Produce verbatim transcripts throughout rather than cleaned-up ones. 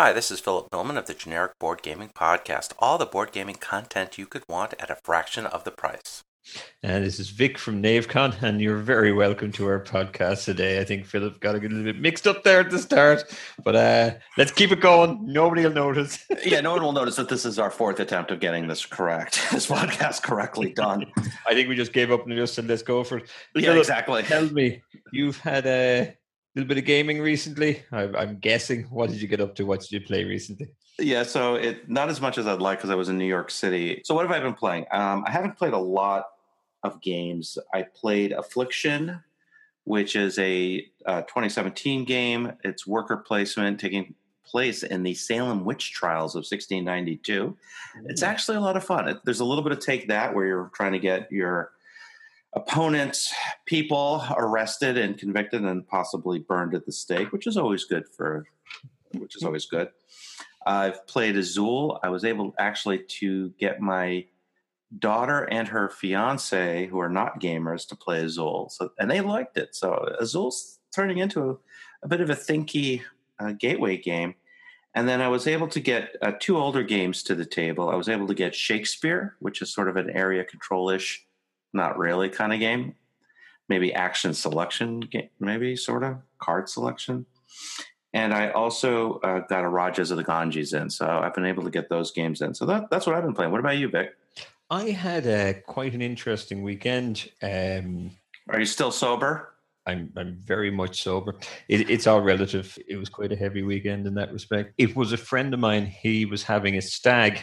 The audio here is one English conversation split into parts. Hi, this is Phillip Noman of the Generic Board Gaming Podcast. All the board gaming content you could want at a fraction of the price. And this is Vic from NaveCon, and you're very welcome to our podcast today. I think Philip got a little bit mixed up there at the start, but uh, let's keep it going. Nobody will notice. Yeah, no one will notice that this is our fourth attempt of getting this correct, this podcast correctly done. I think we just gave up and just said, let's go for it. Yeah, Philip, exactly. Tell me, you've had a... little bit of gaming recently, I'm guessing. What did you get up to? What did you play recently? Yeah, so it not as much as I'd like because I was in New York City. So what have I been playing? Um, I haven't played a lot of games. I played Affliction, which is a uh, twenty seventeen game. It's worker placement taking place in the Salem Witch Trials of sixteen ninety-two. Mm. It's actually a lot of fun. It, there's a little bit of Take That where you're trying to get your opponents, people arrested and convicted and possibly burned at the stake, which is always good for, which is always good. I've played Azul. I was able actually to get my daughter and her fiance, who are not gamers, to play Azul. So, and they liked it. So Azul's turning into a, a bit of a thinky uh, gateway game. And then I was able to get uh, two older games to the table. I was able to get Shakespeare, which is sort of an area control-ish, not really kind of game, maybe action selection game, maybe sort of card selection. And I also uh, got a Rajas of the Ganges in, so I've been able to get those games in. So that, that's what I've been playing. What about you, Vic? I had a, quite an interesting weekend. Um, Are you still sober? I'm I'm very much sober. It, it's all relative. It was quite a heavy weekend in that respect. It was a friend of mine. He was having a stag,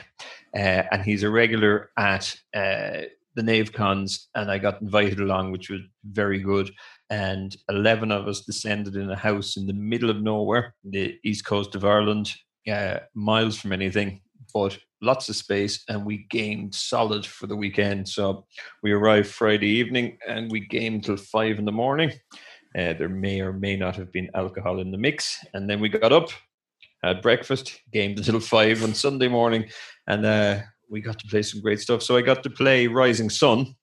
uh, and he's a regular at... Uh, the NaveCons, and I got invited along, which was very good. And eleven of us descended in a house in the middle of nowhere, the east coast of Ireland, uh, miles from anything, but lots of space, and we gamed solid for the weekend. So we arrived Friday evening, and we gamed till five in the morning. Uh, there may or may not have been alcohol in the mix. And then we got up, had breakfast, gamed until five on Sunday morning, and... Uh, we got to play some great stuff. So I got to play Rising Sun,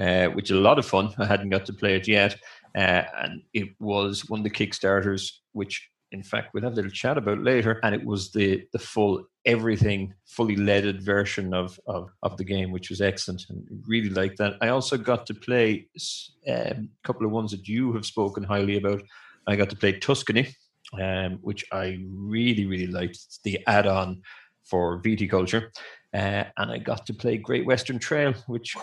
uh, which is a lot of fun. I hadn't got to play it yet. Uh, and it was one of the Kickstarters, which, in fact, we'll have a little chat about later. And it was the the full everything, fully leaded version of, of, of the game, which was excellent. And really liked that. I also got to play um, a couple of ones that you have spoken highly about. I got to play Tuscany, um, which I really, really liked. It's the add-on for Viticulture. Uh, and I got to play Great Western Trail, which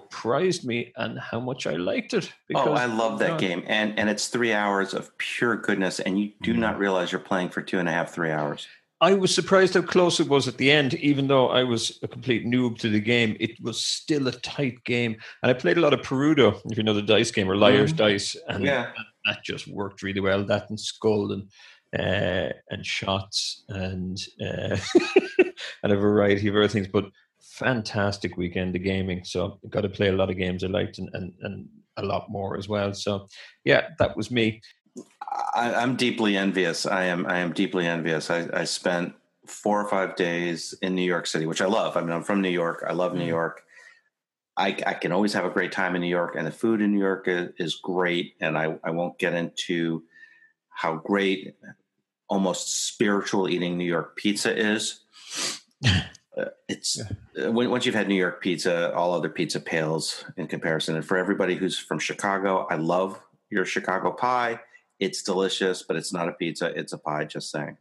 surprised me and how much I liked it. Because, oh, I love that uh, game. And and it's three hours of pure goodness. And you do mm-hmm. not realize you're playing for two and a half, three hours. I was surprised how close it was at the end, even though I was a complete noob to the game. It was still a tight game. And I played a lot of Perudo, if you know the dice game, or Liar's mm-hmm. Dice. And yeah. that, that just worked really well. That and Skull and... Uh, and shots and uh, and a variety of other things, but fantastic weekend of gaming. So I've got to play a lot of games I liked and, and, and a lot more as well. So yeah, that was me. I, I'm deeply envious. I am I am deeply envious. I, I spent four or five days in New York City, which I love. I mean, I'm from New York. I love New York. I, I can always have a great time in New York, and the food in New York is, is great. And I, I won't get into how great almost spiritual eating New York pizza is. It's yeah. Once you've had New York pizza, all other pizza pales in comparison. And for everybody who's from Chicago, I love your Chicago pie. It's delicious, but it's not a pizza. It's a pie, just saying.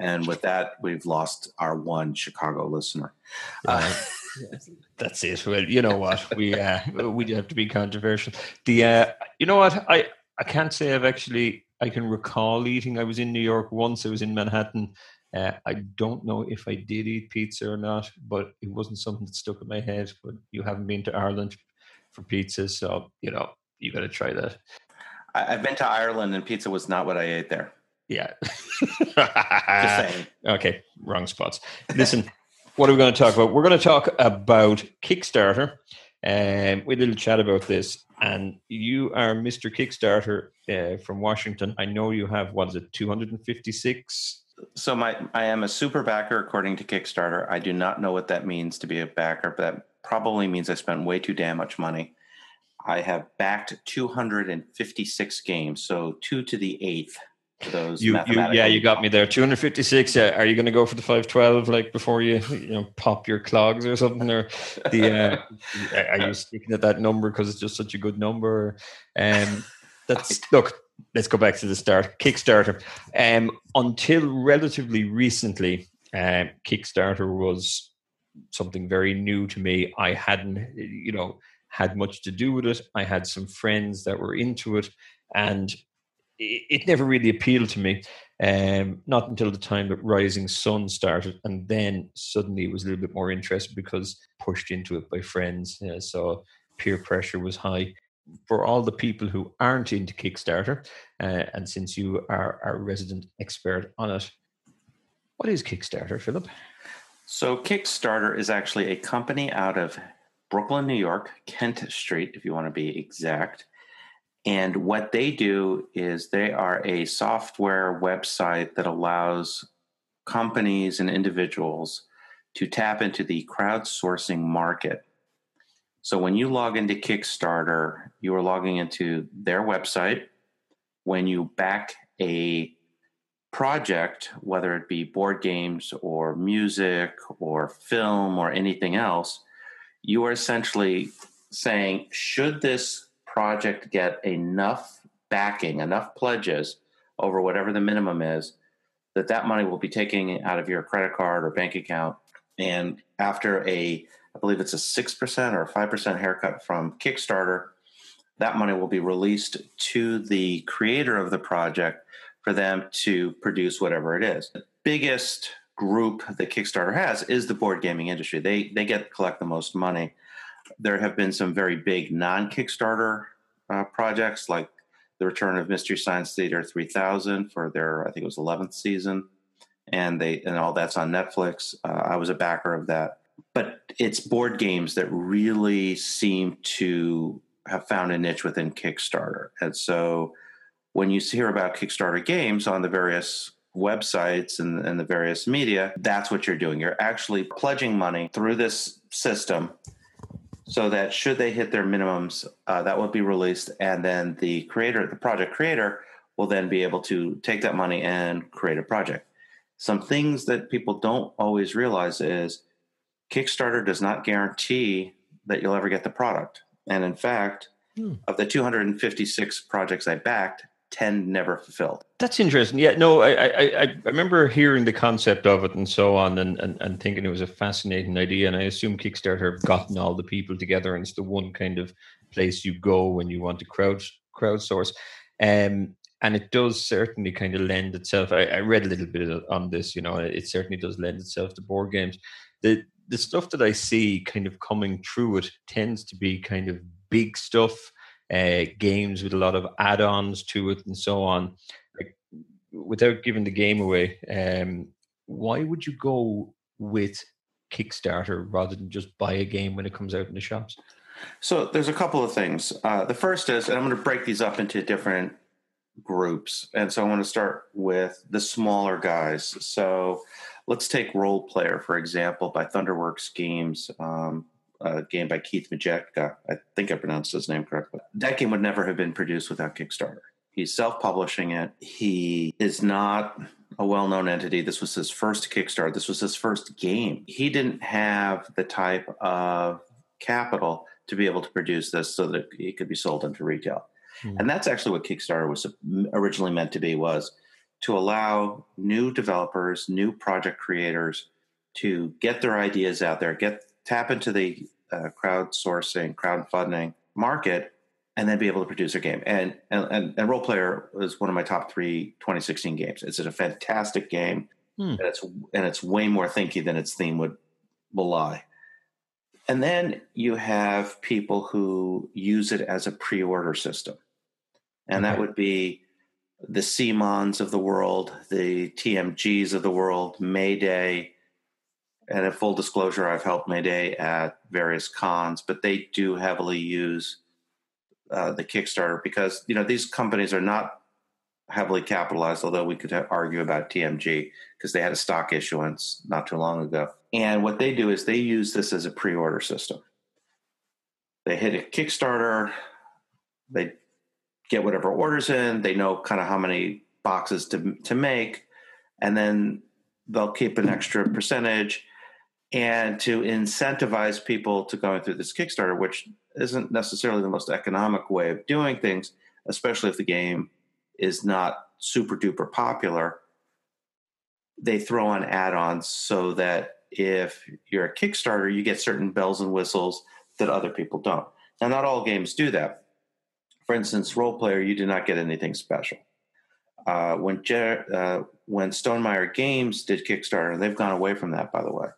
And with that, we've lost our one Chicago listener. Yeah. Uh, that's it. Well, you know what? We, uh, we have to be controversial. The, uh, you know what? I, I can't say I've actually... I can recall eating. I was in New York once. I was in Manhattan. Uh, I don't know if I did eat pizza or not, but it wasn't something that stuck in my head. But you haven't been to Ireland for pizza, so, you know, you got to try that. I've been to Ireland, and pizza was not what I ate there. Yeah. Just saying. Okay, wrong spots. Listen, what are we going to talk about? We're going to talk about Kickstarter. Um, we had a little chat about this, and you are Mister Kickstarter uh, from Washington. I know you have, what is it, two hundred fifty-six? So my, I am a super backer according to Kickstarter. I do not know what that means to be a backer, but that probably means I spent way too damn much money. I have backed two hundred fifty-six games, so two to the eighth to those you, mathematical. You, yeah, you got me there. two hundred fifty-six. Yeah, are you going to go for the five twelve? Like before you, you know, pop your clogs or something, or the uh, are you sticking at that number because it's just such a good number? Um, that's look. Let's go back to the start. Kickstarter. Um, until relatively recently, um, Kickstarter was something very new to me. I hadn't, you know, had much to do with it. I had some friends that were into it, and it, it never really appealed to me. Um, not until the time that Rising Sun started, and then suddenly it was a little bit more interesting because pushed into it by friends. Yeah, so peer pressure was high. For all the people who aren't into Kickstarter, uh, and since you are our resident expert on it, what is Kickstarter, Phillip? So Kickstarter is actually a company out of Brooklyn, New York, Kent Street, if you want to be exact. And what they do is they are a software website that allows companies and individuals to tap into the crowdsourcing market. So when you log into Kickstarter, you are logging into their website. When you back a project, whether it be board games or music or film or anything else, you are essentially saying, should this project get enough backing, enough pledges over whatever the minimum is, that that money will be taken out of your credit card or bank account. And after a I believe it's a six percent or five percent haircut from Kickstarter, that money will be released to the creator of the project for them to produce whatever it is. The biggest group that Kickstarter has is the board gaming industry. They they get collect the most money. There have been some very big non-Kickstarter uh, projects like the return of Mystery Science Theater three thousand for their, I think it was eleventh season, and they and all that's on Netflix. Uh, I was a backer of that. But it's board games that really seem to have found a niche within Kickstarter. And so when you hear about Kickstarter games on the various websites and, and the various media, that's what you're doing. You're actually pledging money through this system so that should they hit their minimums, uh, that will be released. And then the creator, the project creator, will then be able to take that money and create a project. Some things that people don't always realize is Kickstarter does not guarantee that you'll ever get the product. And in fact, hmm. of the two hundred fifty-six projects I backed, ten never fulfilled. That's interesting. Yeah, no, I, I, I remember hearing the concept of it and so on and, and, and thinking it was a fascinating idea. And I assume Kickstarter have gotten all the people together and it's the one kind of place you go when you want to crowd crowdsource. Um, and it does certainly kind of lend itself. I, I read a little bit on this, you know, it certainly does lend itself to board games. The the stuff that I see kind of coming through it tends to be kind of big stuff, uh, games with a lot of add-ons to it and so on. Like, without giving the game away, um, why would you go with Kickstarter rather than just buy a game when it comes out in the shops? So there's a couple of things. Uh, the first is, and I'm going to break these up into different groups. And so I want to start with the smaller guys. So let's take Roleplayer, for example, by Thunderworks Games, um, a game by Keith Majetka. I think I pronounced his name correctly. That game would never have been produced without Kickstarter. He's self-publishing it. He is not a well-known entity. This was his first Kickstarter. This was his first game. He didn't have the type of capital to be able to produce this so that it could be sold into retail. Mm. And that's actually what Kickstarter was originally meant to be, was to allow new developers, new project creators to get their ideas out there, get tap into the uh, crowdsourcing, crowdfunding market, and then be able to produce their game. And and, and, and Roleplayer is one of my top three twenty sixteen games. It's a fantastic game, hmm. and it's and it's way more thinky than its theme would belie. And then you have people who use it as a pre-order system, and okay. that would be the C M O Ns of the world, the T M Gs of the world, Mayday, and in full disclosure, I've helped Mayday at various cons, but they do heavily use uh, the Kickstarter because, you know, these companies are not heavily capitalized, although we could argue about T M G because they had a stock issuance not too long ago. And what they do is they use this as a pre-order system. They hit a Kickstarter, they get whatever orders in. They know kind of how many boxes to to make, and then they'll keep an extra percentage, and to incentivize people to go through this Kickstarter, which isn't necessarily the most economic way of doing things, especially if the game is not super duper popular. They throw on add-ons so that if you're a Kickstarter, you get certain bells and whistles that other people don't. Now, not all games do that. For instance, Roleplayer, you did not get anything special. Uh, when Jer- uh, when Stonemaier Games did Kickstarter, and they've gone away from that, by the way,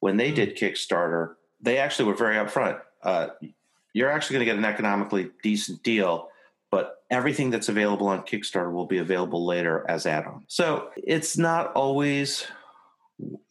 when they did Kickstarter, they actually were very upfront. Uh, you're actually going to get an economically decent deal, but everything that's available on Kickstarter will be available later as add-on. So it's not always...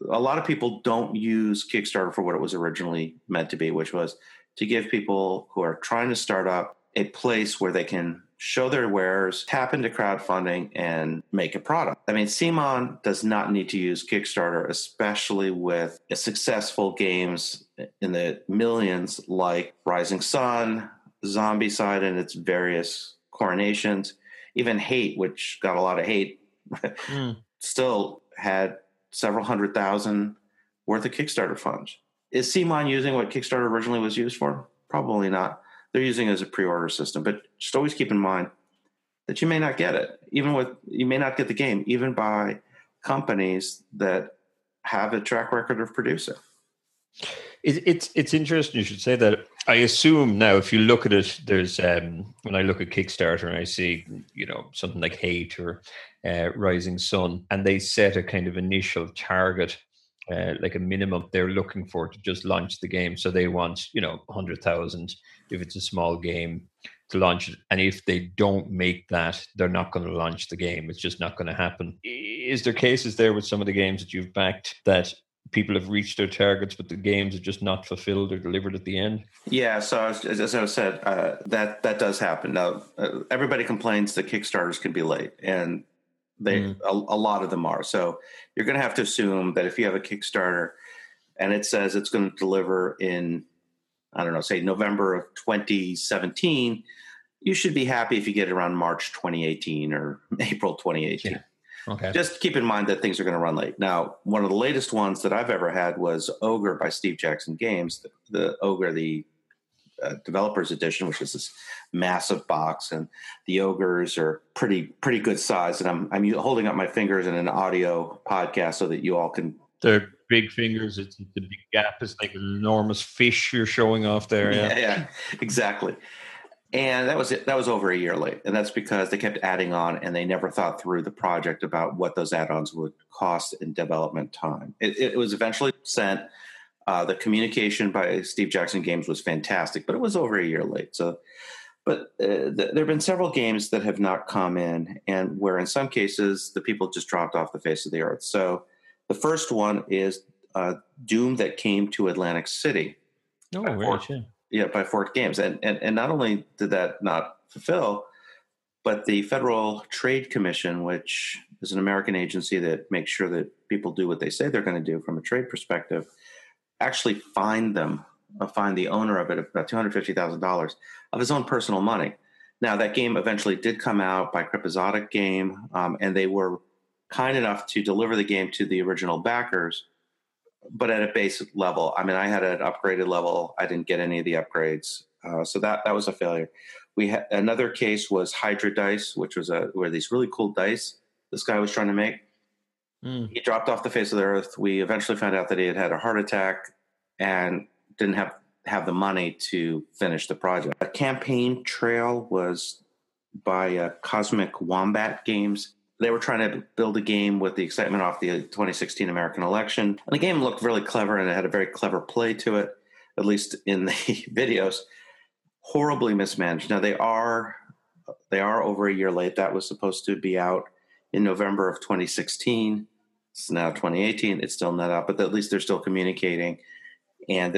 A lot of people don't use Kickstarter for what it was originally meant to be, which was to give people who are trying to start up a place where they can show their wares, tap into crowdfunding, and make a product. I mean, C M O N does not need to use Kickstarter, especially with successful games in the millions like Rising Sun, Zombie Side, and its various coronations. Even Hate, which got a lot of hate, mm. still had several hundred thousand worth of Kickstarter funds. Is C M O N using what Kickstarter originally was used for? Probably not. They're using it as a pre-order system, but just always keep in mind that you may not get it. Even with, you may not get the game, even by companies that have a track record of producing. It, it's it's interesting you should say that. I assume now, if you look at it, there's um, when I look at Kickstarter and I see, you know, something like Hate or uh, Rising Sun, and they set a kind of initial target. Uh, like a minimum they're looking for to just launch the game. So they want, you know, one hundred thousand if it's a small game to launch it. And if they don't make that, they're not going to launch the game. It's just not going to happen. Is there cases there with some of the games that you've backed that people have reached their targets, but the games are just not fulfilled or delivered at the end? Yeah, so as, as I said, uh, that, that does happen. Now, uh, everybody complains that Kickstarters can be late, and They, mm. a, a lot of them are. So you're going to have to assume that if you have a Kickstarter and it says it's going to deliver in, I don't know, say November of twenty seventeen, you should be happy if you get it around March twenty eighteen or April twenty eighteen. Yeah. Okay. Just keep in mind that things are going to run late. Now, one of the latest ones that I've ever had was Ogre by Steve Jackson Games, the, the Ogre, the Uh, developer's edition, which is this massive box, and the ogres are pretty pretty good size, and I'm I'm holding up my fingers in an audio podcast so that you all can. They're big fingers. It's the big gap is like an enormous fish you're showing off there. Yeah, yeah, yeah, exactly. And that was it. That was over a year late, and that's because they kept adding on, and they never thought through the project about what those add-ons would cost in development time. It, it was eventually sent. Uh, the communication by Steve Jackson Games was fantastic, but it was over a year late. So, but uh, th- there have been several games that have not come in, and where in some cases the people just dropped off the face of the earth. So the first one is uh, Doom that came to Atlantic City. Oh, Fort, yeah. yeah, by Fort Games. And, and and not only did that not fulfill, but the Federal Trade Commission, which is an American agency that makes sure that people do what they say they're going to do from a trade perspective, actually find them, uh, find the owner of it, about two hundred fifty thousand dollars of his own personal money. Now, that game eventually did come out by Cryptozotic Game, um, and they were kind enough to deliver the game to the original backers, but at a basic level. I mean, I had an upgraded level. I didn't get any of the upgrades, uh, so that that was a failure. We ha- Another case was Hydra Dice, which was a, were these really cool dice this guy was trying to make. Mm. He dropped off the face of the earth. We eventually found out that he had had a heart attack and didn't have, have the money to finish the project. A Campaign Trail was by uh, Cosmic Wombat Games. They were trying to build a game with the excitement off the twenty sixteen American election. And the game looked really clever, and it had a very clever play to it, at least in the videos. Horribly mismanaged. Now, they are they are over a year late. That was supposed to be out in November of twenty sixteen. It's now twenty eighteen. It's still not out, but at least they're still communicating. And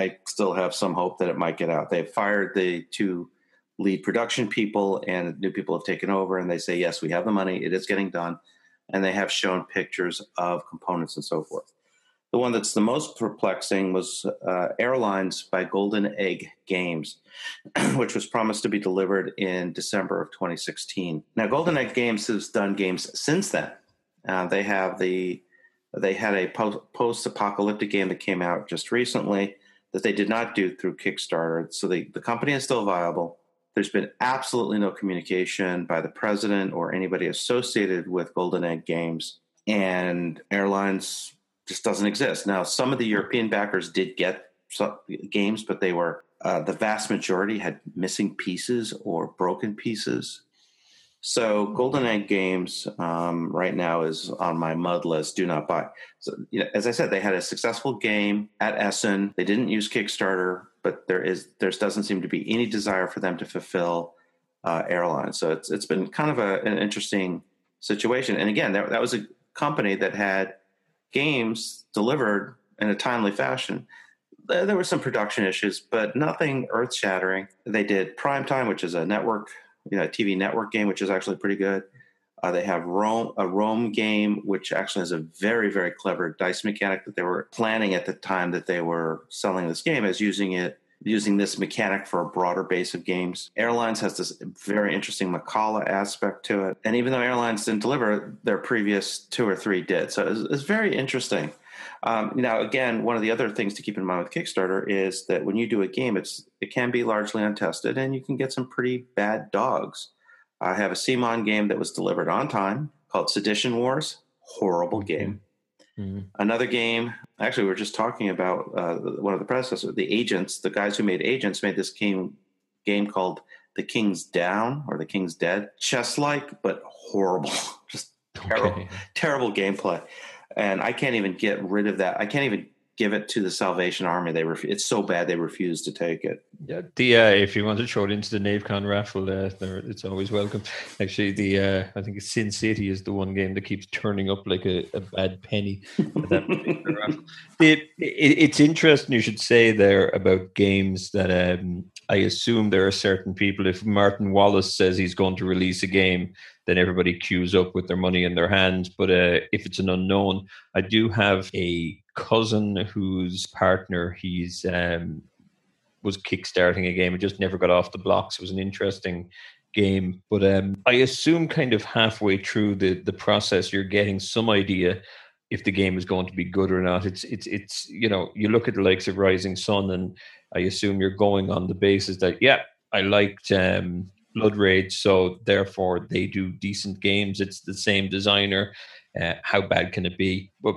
I still have some hope that it might get out. They've fired the two lead production people, and new people have taken over. And they say, yes, we have the money. It is getting done. And they have shown pictures of components and so forth. The one that's the most perplexing was uh, Airlines by Golden Egg Games, which was promised to be delivered in December of twenty sixteen. Now, Golden Egg Games has done games since then. Uh, they have the they had a post-apocalyptic game that came out just recently that they did not do through Kickstarter. So the, the company is still viable. There's been absolutely no communication by the president or anybody associated with Golden Egg Games, and Airlines just doesn't exist. Now, some of the European backers did get some games, but they were uh, the vast majority had missing pieces or broken pieces. So Golden Egg Games um, right now is on my mud list, do not buy. So, you know, as I said, they had a successful game at Essen. They didn't use Kickstarter, but there is there doesn't seem to be any desire for them to fulfill uh, Airlines. So it's it's been kind of a, an interesting situation. And again, that, that was a company that had games delivered in a timely fashion. There were some production issues, but nothing earth-shattering. They did Primetime, which is a network, you know, a T V network game, which is actually pretty good. Uh, they have Rome, a Rome game, which actually has a very, very clever dice mechanic that they were planning at the time that they were selling this game, as using it, using this mechanic for a broader base of games. Airlines has this very interesting Macala aspect to it. And even though Airlines didn't deliver, their previous two or three did. So it's, it's very interesting. Um, now, again, one of the other things to keep in mind with Kickstarter is that when you do a game, it's it can be largely untested, and you can get some pretty bad dogs. I have a C M O N game that was delivered on time called Sedition Wars. Horrible game. Mm-hmm. Another game, actually, we were just talking about uh, one of the predecessors, the agents, the guys who made Agents made this game, game called The King's Down or The King's Dead. Chess-like, but horrible. Just terrible, okay. terrible gameplay. And I can't even get rid of that. I can't even give it to the Salvation Army. They ref- It's so bad they refuse to take it. Yeah, the uh, if you want to throw it into the NaveCon raffle, uh, it's always welcome. Actually, the uh, I think Sin City is the one game that keeps turning up like a, a bad penny. At that raffle. It, it, it's interesting you should say there about games that um, I assume there are certain people, if Martin Wallace says he's going to release a game, then everybody queues up with their money in their hands. But uh, if it's an unknown, I do have a cousin whose partner he's um, was kickstarting a game. It just never got off the blocks. It was an interesting game. But um, I assume kind of halfway through the, the process, you're getting some idea if the game is going to be good or not. It's, it's, it's, you know, you look at the likes of Rising Sun, and I assume you're going on the basis that, yeah, I liked um, Blood Rage, so therefore they do decent games. It's the same designer. Uh, how bad can it be? But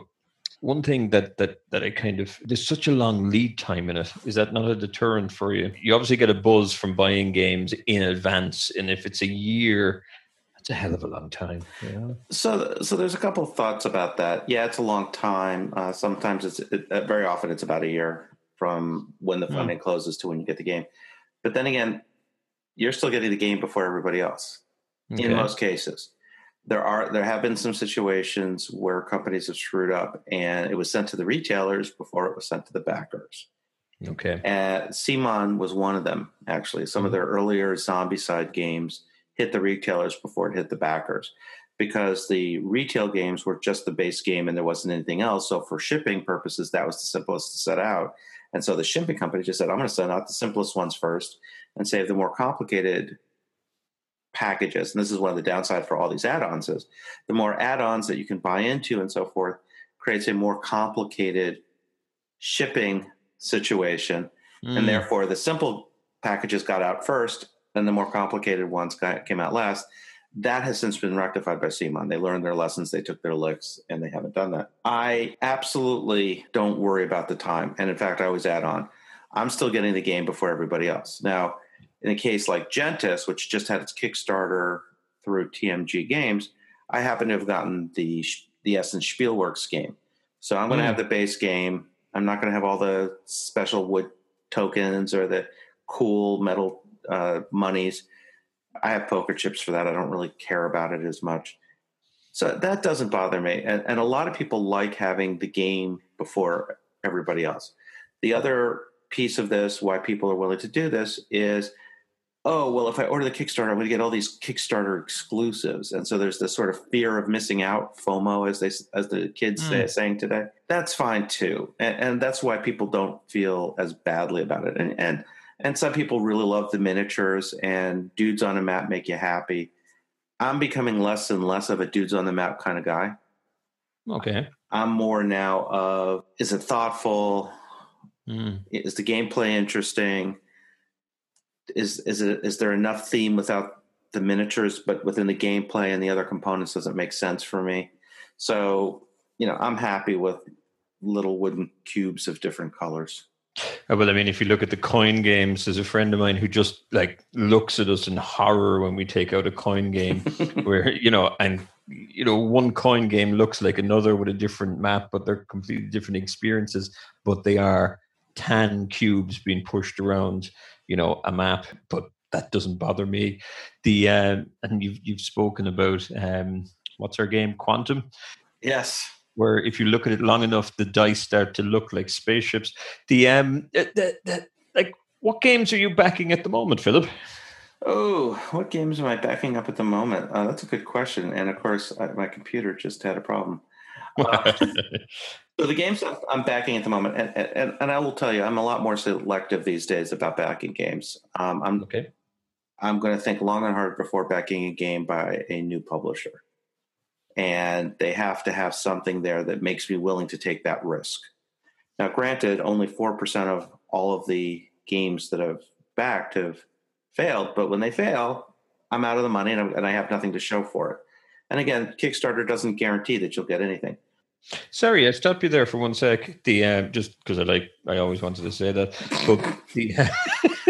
one thing that, that, that I kind of, there's such a long lead time in it. Is that not a deterrent for you? You obviously get a buzz from buying games in advance. And if it's a year, it's a hell of a long time. Yeah. So, so there's a couple of thoughts about that. Yeah, it's a long time. Uh, sometimes it's it, very often it's about a year from when the funding mm. closes to when you get the game. But then again, you're still getting the game before everybody else. Okay. In most cases, there are there have been some situations where companies have screwed up, and it was sent to the retailers before it was sent to the backers. Okay, uh, C M O N was one of them. Actually, some mm. of their earlier Zombie Side games hit the retailers before it hit the backers, because the retail games were just the base game and there wasn't anything else. So for shipping purposes, that was the simplest to set out. And so the shipping company just said, I'm going to send out the simplest ones first and save the more complicated packages. And this is one of the downsides for all these add-ons is the more add-ons that you can buy into and so forth creates a more complicated shipping situation. Mm. And therefore the simple packages got out first, and the more complicated ones got, came out last. That has since been rectified by C M O N. They learned their lessons, they took their licks, and they haven't done that. I absolutely don't worry about the time. And in fact, I always add on, I'm still getting the game before everybody else. Now, in a case like Gentis, which just had its Kickstarter through T M G Games, I happen to have gotten the, the Essen Spielworks game. So I'm going to mm. have the base game. I'm not going to have all the special wood tokens or the cool metal uh, monies. I have poker chips for that. I don't really care about it as much. So that doesn't bother me. And, and a lot of people like having the game before everybody else. The other piece of this, why people are willing to do this, is oh, well, if I order the Kickstarter, I'm going to get all these Kickstarter exclusives. And so there's this sort of fear of missing out, FOMO, as they as the kids mm. say, saying today. That's fine, too. And, and that's why people don't feel as badly about it. And, and and some people really love the miniatures, and dudes on a map make you happy. I'm becoming less and less of a dudes on the map kind of guy. Okay. I'm more now of, is it thoughtful? Mm. Is the gameplay interesting? Is is it is there enough theme without the miniatures, but within the gameplay and the other components doesn't make sense for me? So, you know, I'm happy with little wooden cubes of different colors. Well, I mean, if you look at the coin games, there's a friend of mine who just like looks at us in horror when we take out a coin game where, you know, and, you know, one coin game looks like another with a different map, but they're completely different experiences, but they are tan cubes being pushed around, you know, a map, but that doesn't bother me. The uh, and you've you've spoken about um, what's our game, Quantum? Yes. Where if you look at it long enough, the dice start to look like spaceships. The um, the, the, like, what games are you backing at the moment, Philip? Oh, what games am I backing up at the moment? Uh, that's a good question. And of course, I, my computer just had a problem. Uh, so the games I'm backing at the moment, and, and and I will tell you, I'm a lot more selective these days about backing games. Um, I'm okay. I'm going to think long and hard before backing a game by a new publisher. And they have to have something there that makes me willing to take that risk. Now, granted, only four percent of all of the games that I've backed have failed. But when they fail, I'm out of the money and, I'm, and I have nothing to show for it. And again, Kickstarter doesn't guarantee that you'll get anything. Sorry, I stopped you there for one sec. The uh, just because I like, I always wanted to say that. But the,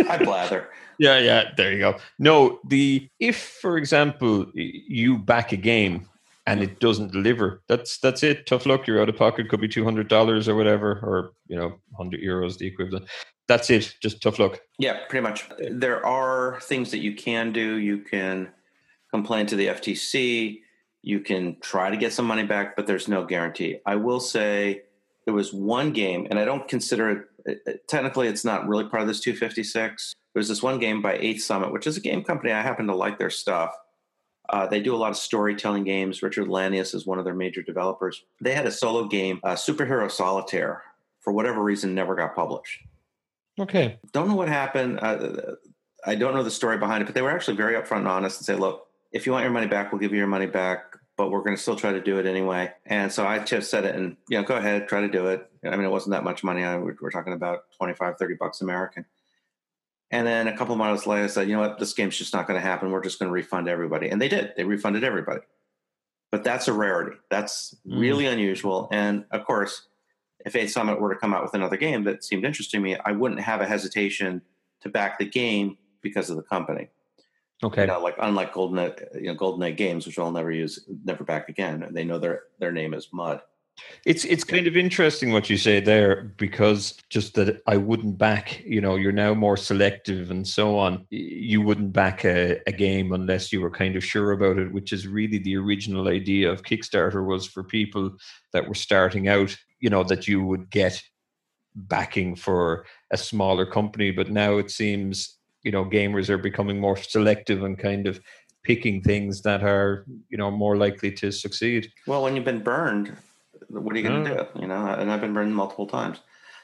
I blather. Yeah, yeah. There you go. No, the if, for example, you back a game and it doesn't deliver, that's that's it. Tough luck. You're out of pocket. Could be two hundred dollars or whatever, or you know, hundred euros, the equivalent. That's it. Just tough luck. Yeah, pretty much. There are things that you can do. You can complain to the F T C. You can try to get some money back, but there's no guarantee. I will say there was one game, and I don't consider it, technically it's not really part of this two fifty-six. There was this one game by Eighth Summit, which is a game company. I happen to like their stuff. Uh, they do a lot of storytelling games. Richard Lanius is one of their major developers. They had a solo game, uh, Superhero Solitaire, for whatever reason, never got published. Okay. Don't know what happened. Uh, I don't know the story behind it, but they were actually very upfront and honest and say, look, if you want your money back, we'll give you your money back, but we're going to still try to do it anyway. And so I just said it and, you know, go ahead, try to do it. I mean, it wasn't that much money. I, we're talking about twenty-five, thirty bucks American. And then a couple of months later, I said, you know what, this game's just not going to happen. We're just going to refund everybody. And they did. They refunded everybody. But that's a rarity. That's mm. really unusual. And, of course, if Eighth Summit were to come out with another game that seemed interesting to me, I wouldn't have a hesitation to back the game because of the company. Okay. You know, like unlike Golden, you know, Golden Egg Games, which I'll never use, never back again. They know their their name is mud. It's it's kind of interesting what you say there, because just that I wouldn't back. You know, you're now more selective and so on. You wouldn't back a, a game unless you were kind of sure about it, which is really the original idea of Kickstarter, was for people that were starting out. You know, that you would get backing for a smaller company, but now it seems, you know, gamers are becoming more selective and kind of picking things that are, you know, more likely to succeed. Well, when you've been burned, what are you going to mm. do? You know, and I've been burned multiple times.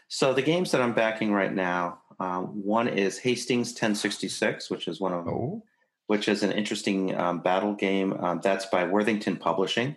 So the games that I'm backing right now, uh, one is Hastings ten sixty-six, which is one of them, oh. which is an interesting um, battle game. Um, that's by Worthington Publishing.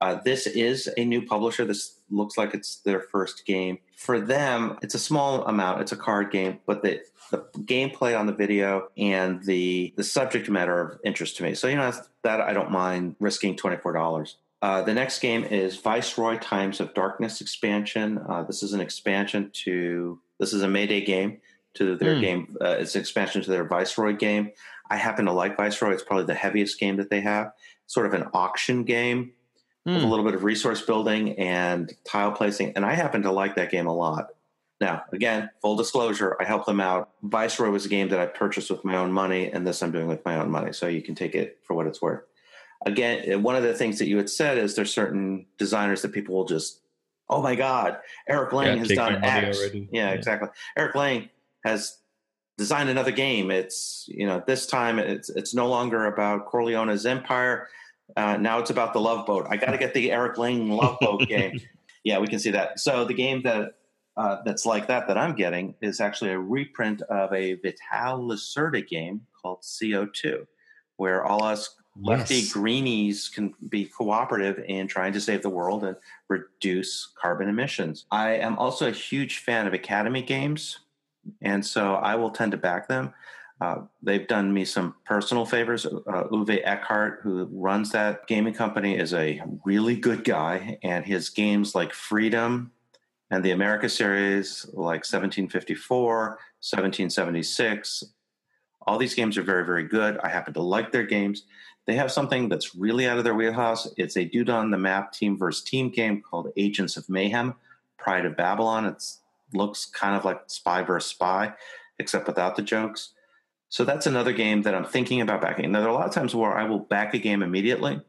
Uh, this is a new publisher. This looks like it's their first game. For them, it's a small amount. It's a card game, but the, the gameplay on the video and the, the subject matter of interest to me. So, you know, that's, that I don't mind risking twenty-four dollars. Uh, the next game is Viceroy Times of Darkness expansion. Uh, this is an expansion to, this is a Mayday game to their mm. game. Uh, it's an expansion to their Viceroy game. I happen to like Viceroy. It's probably the heaviest game that they have. Sort of an auction game. With a little bit of resource building and tile placing. And I happen to like that game a lot. Now, again, full disclosure, I helped them out. Viceroy was a game that I purchased with my own money, and this I'm doing with my own money. So you can take it for what it's worth. Again, one of the things that you had said is there's certain designers that people will just, oh my God, Eric Lang yeah, has done X. Yeah, yeah, exactly. Eric Lang has design another game. It's, you know, this time it's it's no longer about Corleone's empire. Uh, now it's about the Love Boat. I got to get the Eric Lang Love Boat game. Yeah, we can see that. So the game that uh, that's like that that I'm getting is actually a reprint of a Vital Lacerda game called C O two, where all us lefty yes. greenies can be cooperative in trying to save the world and reduce carbon emissions. I am also a huge fan of Academy games, and so I will tend to back them. Uh, they've done me some personal favors. Uh, Uwe Eckhart, who runs that gaming company, is a really good guy. And his games like Freedom and the America series, like seventeen fifty-four, seventeen seventy-six, all these games are very, very good. I happen to like their games. They have something that's really out of their wheelhouse. It's a dude on the map team versus team game called Agents of Mayhem, Pride of Babylon. It looks kind of like Spy versus Spy, except without the jokes. So that's another game that I'm thinking about backing. Now, there are a lot of times where I will back a game immediately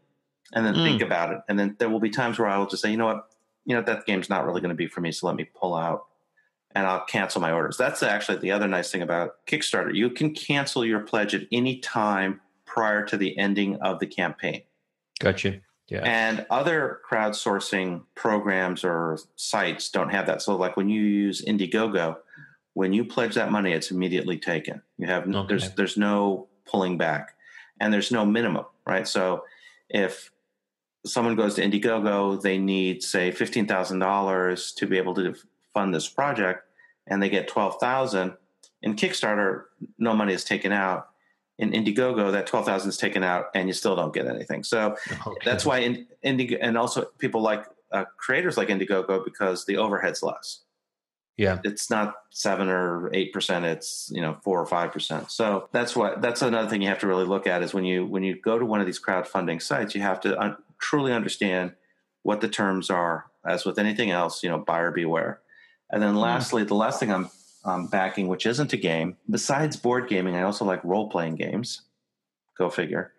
and then mm. think about it. And then there will be times where I will just say, you know what, you know, that game's not really going to be for me, so let me pull out and I'll cancel my orders. That's actually the other nice thing about Kickstarter. You can cancel your pledge at any time prior to the ending of the campaign. Gotcha. Yeah. And other crowdsourcing programs or sites don't have that. So like when you use Indiegogo, when you pledge that money, it's immediately taken. You have okay. there's there's no pulling back, and there's no minimum, right? So if someone goes to Indiegogo, they need, say, fifteen thousand dollars to be able to fund this project, and they get twelve thousand. In Kickstarter, no money is taken out. In Indiegogo, that twelve thousand is taken out, and you still don't get anything. So okay. that's why in, Indiegogo, and also people like uh, creators like Indiegogo, because the overhead's less. Yeah, it's not seven or eight percent. It's, you know, four or five percent. So that's what that's another thing you have to really look at is when you when you go to one of these crowdfunding sites, you have to un- truly understand what the terms are. As with anything else, you know, buyer beware. And then lastly, mm. the last thing I'm um, backing, which isn't a game, besides board gaming, I also like role playing games. Go figure.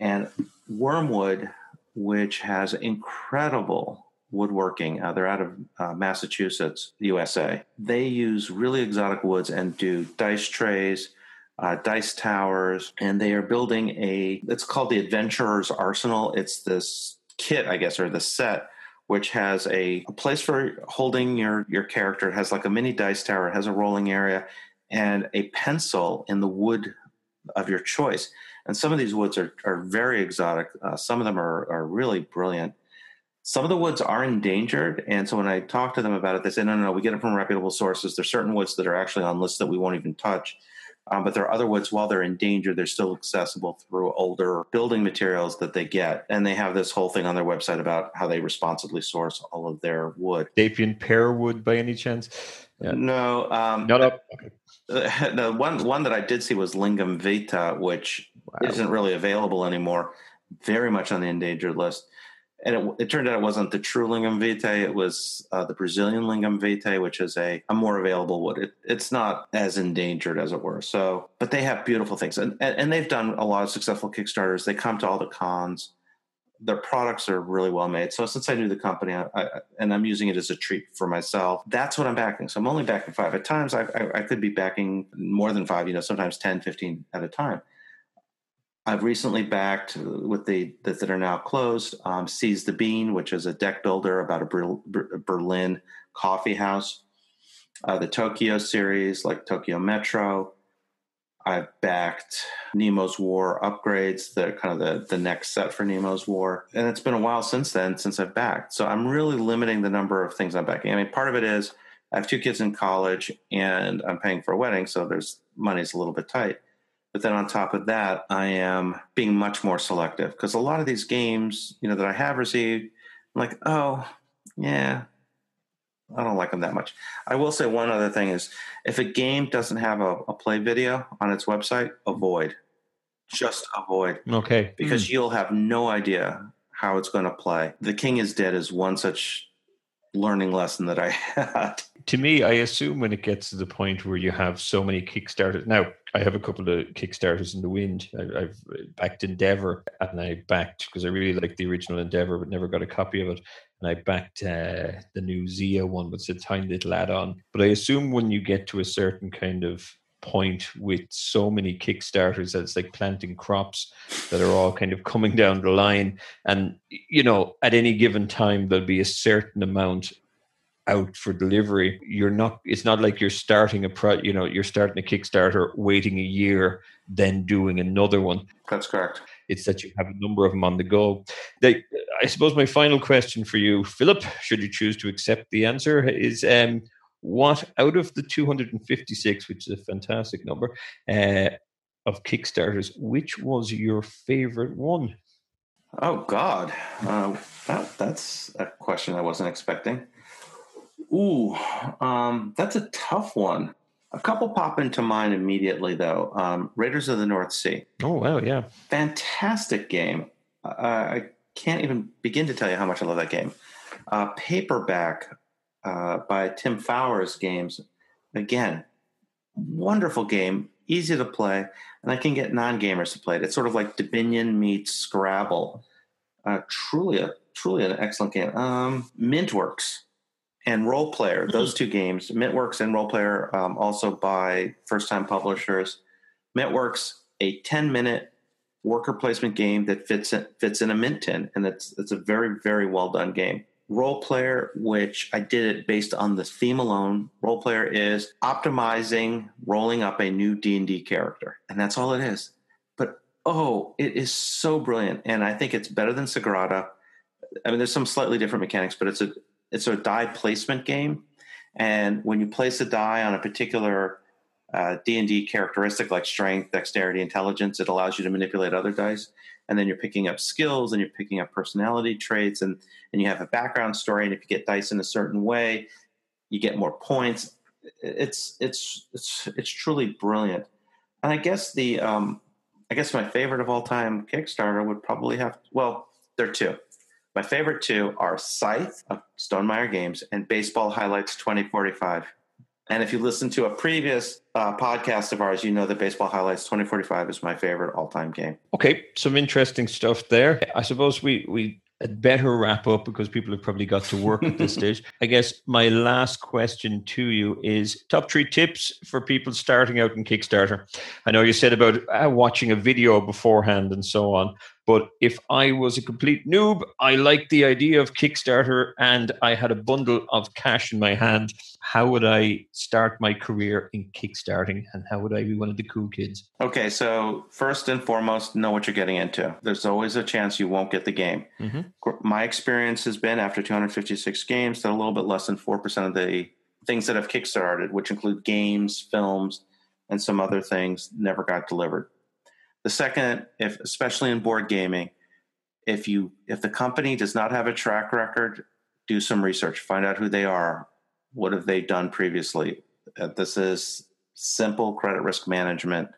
And Wormwood, which has incredible woodworking. Uh, they're out of uh, Massachusetts, U S A. They use really exotic woods and do dice trays, uh, dice towers, and they are building a, it's called the Adventurer's Arsenal. It's this kit, I guess, or the set, which has a, a place for holding your, your character. It has like a mini dice tower. It has a rolling area and a pencil in the wood of your choice. And some of these woods are, are very exotic. Uh, some of them are, are really brilliant. Some of the woods are endangered, and so when I talk to them about it, they say, no, no, no, we get it from reputable sources. There's certain woods that are actually on lists that we won't even touch, um, but there are other woods, while they're endangered, they're still accessible through older building materials that they get, and they have this whole thing on their website about how they responsibly source all of their wood. Dapian pear wood, by any chance? Yeah. No. Um, Not up. Okay. Uh, the one, one that I did see was Lingam Vita, which wow. isn't really available anymore, very much on the endangered list. And it, it turned out it wasn't the true Lingam Vitae. It was uh, the Brazilian Lingam Vitae, which is a, a more available wood. It, it's not as endangered, as it were. So, but they have beautiful things. And, and, and they've done a lot of successful Kickstarters. They come to all the cons. Their products are really well made. So since I knew the company, I, I, and I'm using it as a treat for myself, that's what I'm backing. So I'm only backing five. At times, I, I, I could be backing more than five, you know, sometimes ten, fifteen at a time. I've recently backed with the that are now closed. Um, Seize the Bean, which is a deck builder about a Ber- Berlin coffee house. Uh, the Tokyo series, like Tokyo Metro. I've backed Nemo's War upgrades, the kind of the, the next set for Nemo's War. And it's been a while since then, since I've backed. So I'm really limiting the number of things I'm backing. I mean, part of it is I have two kids in college and I'm paying for a wedding, so there's money's a little bit tight. But then on top of that, I am being much more selective because a lot of these games, you know, that I have received, I'm like, oh, yeah, I don't like them that much. I will say one other thing is if a game doesn't have a, a play video on its website, avoid. Just avoid. Okay. Because mm. you'll have no idea how it's going to play. The King's Dead is one such learning lesson that I had. To me, I assume when it gets to the point where you have so many Kickstarters. Now, I have a couple of Kickstarters in the wind. I, I've backed Endeavor, and I backed, because I really liked the original Endeavor, but never got a copy of it. And I backed uh, the new Zia one, which is a tiny little add-on. But I assume when you get to a certain kind of point with so many Kickstarters that it's like planting crops that are all kind of coming down the line. And, you know, at any given time, there'll be a certain amount out for delivery. You're not, it's not like you're starting a pro, you know, you're starting a Kickstarter, waiting a year, then doing another one. That's correct. It's that you have a number of them on the go. They, I suppose my final question for you, Philip, should you choose to accept the answer, is um, what out of the two hundred fifty-six, which is a fantastic number, uh, of Kickstarters, which was your favorite one? Oh, God. Uh, that, that's a question I wasn't expecting. Ooh, um, that's a tough one. A couple pop into mind immediately, though. Um, Raiders of the North Sea. Oh, wow, yeah. Fantastic game. Uh, I can't even begin to tell you how much I love that game. Uh, Paperback uh, by Tim Fowers Games. Again, wonderful game, easy to play, and I can get non-gamers to play it. It's sort of like Dominion meets Scrabble. Uh, truly, a, truly an excellent game. Um, Mintworks. And Roleplayer, those two games, Mintworks and Roleplayer, um, also by first-time publishers. Mintworks, a ten-minute worker placement game that fits in, fits in a mint tin, and it's it's a very, very well-done game. Roleplayer, which I did it based on the theme alone. Roleplayer is optimizing, rolling up a new D and D character, and that's all it is. But, oh, it is so brilliant, and I think it's better than Sagrada. I mean, there's some slightly different mechanics, but it's a... It's a die placement game, and when you place a die on a particular uh, D and D characteristic like strength, dexterity, intelligence, it allows you to manipulate other dice, and then you're picking up skills, and you're picking up personality traits, and, and you have a background story, and if you get dice in a certain way, you get more points. It's it's it's it's truly brilliant. And I guess the um, I guess my favorite of all time Kickstarter would probably have, well, there are two. My favorite two are Scythe of Stonemaier Games and Baseball Highlights twenty forty-five. And if you listen to a previous uh, podcast of ours, you know that Baseball Highlights twenty forty-five is my favorite all-time game. Okay, some interesting stuff there. I suppose we, we had better wrap up because people have probably got to work at this stage. I guess my last question to you is top three tips for people starting out in Kickstarter. I know you said about uh, watching a video beforehand and so on. But if I was a complete noob, I liked the idea of Kickstarter and I had a bundle of cash in my hand. How would I start my career in Kickstarting and how would I be one of the cool kids? Okay, so first and foremost, know what you're getting into. There's always a chance you won't get the game. Mm-hmm. My experience has been after two hundred fifty-six games, that a little bit less than four percent of the things that have Kickstarted, which include games, films, and some other things, never got delivered. The second, if especially in board gaming, if you if the company does not have a track record, do some research. Find out who they are. What have they done previously? Uh, this is simple credit risk management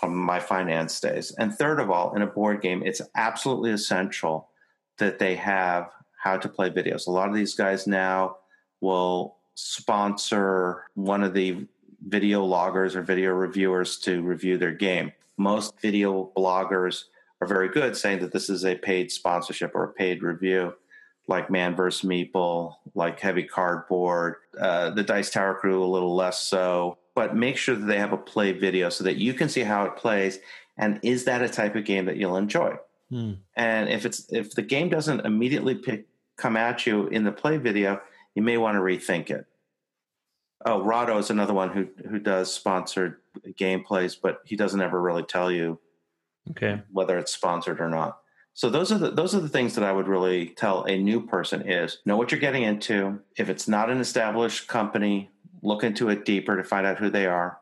from my finance days. And third of all, in a board game, it's absolutely essential that they have how to play videos. A lot of these guys now will sponsor one of the video loggers or video reviewers to review their game. Most video bloggers are very good saying that this is a paid sponsorship or a paid review, like Man versus. Meeple, like Heavy Cardboard, uh, the Dice Tower Crew a little less so. But make sure that they have a play video so that you can see how it plays and is that a type of game that you'll enjoy? Hmm. And if it's if the game doesn't immediately pick, come at you in the play video, you may want to rethink it. Oh, Rado is another one who who does sponsored gameplays, but he doesn't ever really tell you okay. whether it's sponsored or not. So those are the those are the things that I would really tell a new person is know what you're getting into. If it's not an established company, look into it deeper to find out who they are.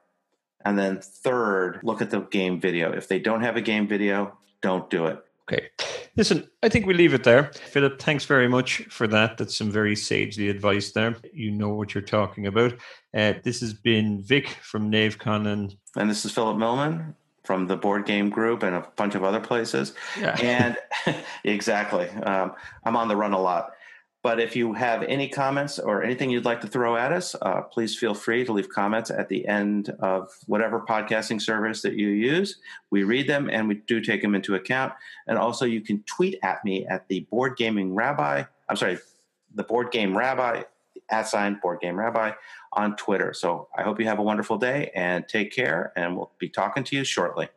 And then third, look at the game video. If they don't have a game video, don't do it. Okay. Listen, I think we leave it there. Philip, thanks very much for that. That's some very sagely advice there. You know what you're talking about. Uh, this has been Vic from NaveCon. And, and this is Phillip Millman from the Board Game Group and a bunch of other places. Yeah. And exactly. Um, I'm on the run a lot. But if you have any comments or anything you'd like to throw at us, uh, please feel free to leave comments at the end of whatever podcasting service that you use. We read them and we do take them into account. And also you can tweet at me at the Board Gaming Rabbi. I'm sorry, the Board Game Rabbi at sign Board Game Rabbi on Twitter. So I hope you have a wonderful day and take care, and we'll be talking to you shortly.